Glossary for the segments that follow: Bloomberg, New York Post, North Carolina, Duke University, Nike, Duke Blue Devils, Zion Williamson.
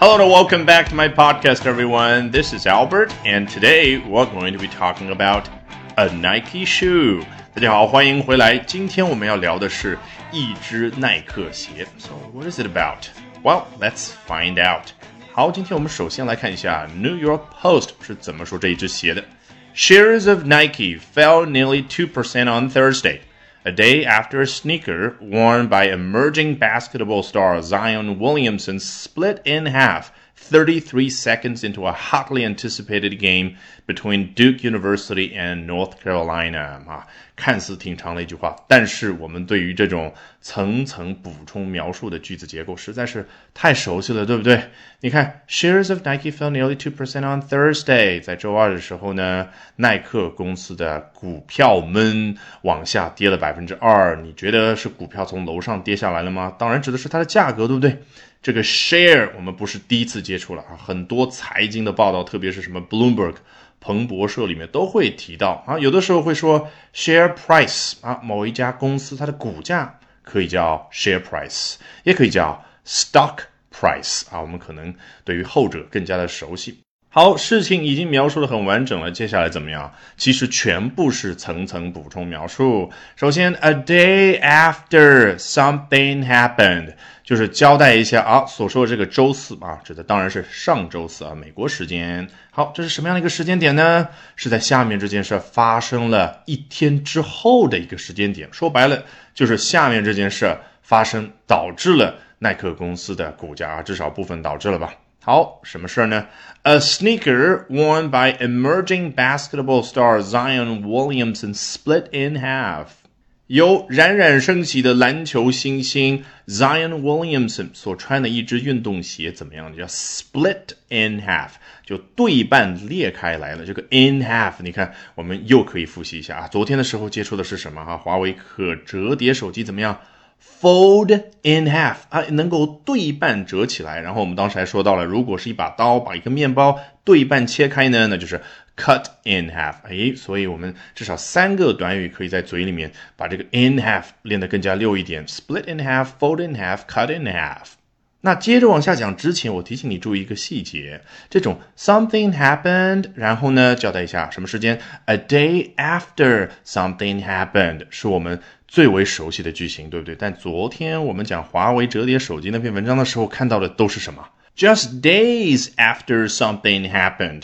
Hello and welcome back to my podcast, everyone. This is Albert, and today we're going to be talking about a Nike shoe. 大家好，欢迎回来。今天我们要聊的是一只耐克鞋。So what is it about? Well, let's find out. 好，今天我们首先来看一下 New York Post 是怎么说这一只鞋的。Shares of Nike fell nearly 2% on Thursday, a day after a sneaker worn by emerging basketball star Zion Williamson split in half 33 seconds into a hotly anticipated game between Duke University and North Carolina. 看似挺长的一句话，但是我们对于这种层层补充描述的句子结构实在是太熟悉了，对不对？你看 shares of Nike fell nearly 2% on Thursday， 在周二的时候呢，耐克公司的股票们往下跌了 2%。 你觉得是股票从楼上跌下来了吗？当然指的是它的价格，对不对？这个 share 我们不是第一次接触了，很多财经的报道，特别是什么 Bloomberg 彭博社里面都会提到有的时候会说 share price 某一家公司它的股价可以叫 share price， 也可以叫 stock price 我们可能对于后者更加的熟悉。好，事情已经描述得很完整了，接下来怎么样？其实全部是层层补充描述。首先 a day after something happened， 就是交代一下所说的这个周四指的当然是上周四美国时间。好，这是什么样的一个时间点呢？是在下面这件事发生了一天之后的一个时间点。说白了，就是下面这件事发生导致了耐克公司的股价至少部分导致了吧。好，什么事呢？ A sneaker worn by emerging basketball star Zion Williamson split in half. 由冉冉升起的篮球新星 Zion Williamson 所穿的一只运动鞋怎么样？叫 split in half， 就对半裂开来了。这个 in half， 你看，我们又可以复习一下昨天的时候接触的是什么华为可折叠手机怎么样？Fold in half， 能够对半折起来。然后我们当时还说到了，如果是一把刀把一个面包对半切开呢，那就是cut in half。 所以我们至少三个短语可以在嘴里面把这个 in half 练得更加溜一点。 Split in half， fold in half， cut in half。 那接着往下讲之前，我提醒你注意一个细节，这种 something happened， 然后呢交代一下什么时间， a day after something happened 是我们最为熟悉的句型，对不对？但昨天我们讲华为折叠手机那篇文章的时候看到的都是什么？ Just days after something happened，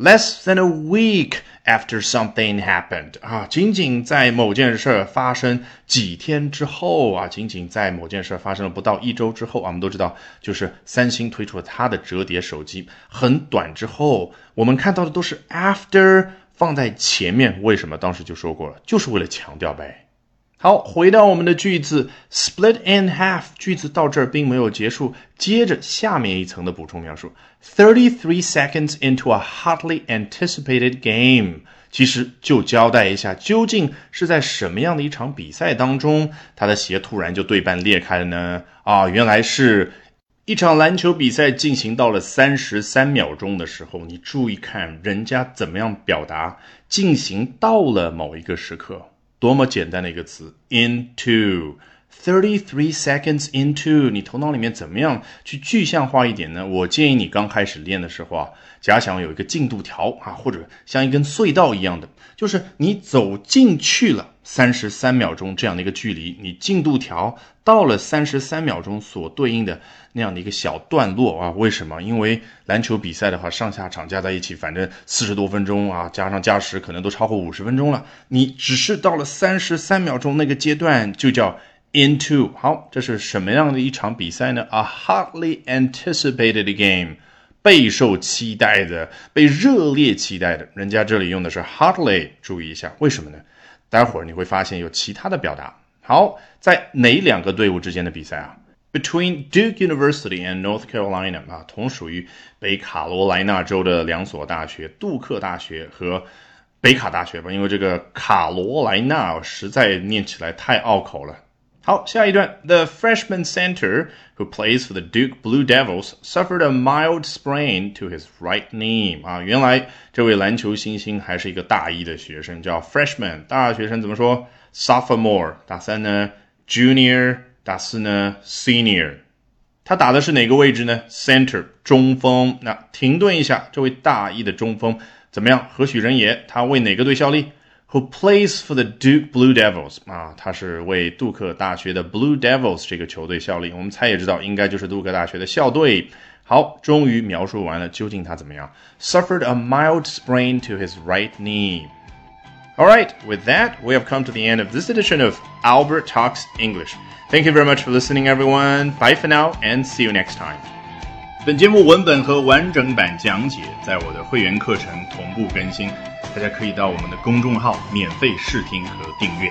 less than a week after something happened， 仅仅在某件事发生几天之后仅仅在某件事发生了不到一周之后我们都知道，就是三星推出了它的折叠手机，很短之后，我们看到的都是 after 放在前面，为什么？当时就说过了，就是为了强调呗。好，回到我们的句子 split in half， 句子到这儿并没有结束，接着下面一层的补充描述 33 seconds into a hotly anticipated game， 其实就交代一下究竟是在什么样的一场比赛当中他的鞋突然就对半裂开了呢？原来是一场篮球比赛进行到了33秒钟的时候，你注意看人家怎么样表达进行到了某一个时刻，多么简单的一个词 into， 33 seconds into， 你头脑里面怎么样去具象化一点呢？我建议你刚开始练的时候假想有一个进度条或者像一根隧道一样的，就是你走进去了33秒钟这样的一个距离，你进度条到了33秒钟所对应的那样的一个小段落为什么？因为篮球比赛的话上下场加在一起反正40多分钟加上加时可能都超过50分钟了，你只是到了33秒钟那个阶段就叫into。 好，这是什么样的一场比赛呢？ A hotly anticipated game， 备受期待的，被热烈期待的。人家这里用的是 hotly， 注意一下，为什么呢？待会儿你会发现有其他的表达。好，在哪两个队伍之间的比赛Between Duke University and North Carolina， 同属于北卡罗来纳州的两所大学，杜克大学和北卡大学吧，因为这个卡罗来纳实在念起来太拗口了。好，下一段 The freshman center who plays for the Duke Blue Devils suffered a mild sprain to his right knee。 原来这位篮球新星还是一个大一的学生，叫 freshman， 大学生怎么说？ sophomore， 大三呢 junior， 大四呢 senior。他打的是哪个位置呢？ Center 中锋。那停顿一下，这位大一的中锋怎么样？何许人也？他为哪个队效力？ Who plays for the Duke Blue Devils 啊？他是为杜克大学的 Blue Devils 这个球队效力。我们猜也知道，应该就是杜克大学的校队。好，终于描述完了，究竟他怎么样 ？Suffered a mild sprain to his right knee. All right, with that, we have come to the end of this edition of Albert Talks English. Thank you very much for listening, everyone. Bye for now, and see you next time. 本节目文本和完整版讲解在我的会员课程同步更新，大家可以到我们的公众号免费试听和订阅。